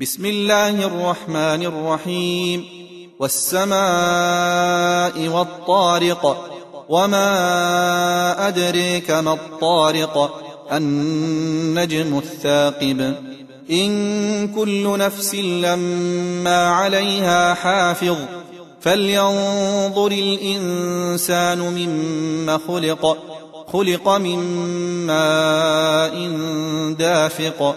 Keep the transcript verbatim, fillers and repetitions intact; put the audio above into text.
بسم الله الرحمن الرحيم والسماء والطارق وما أدريك ما الطارق النجم الثاقب إن كل نفس لما عليها حافظ فلينظر الإنسان مما خلق خلق من ماء دافق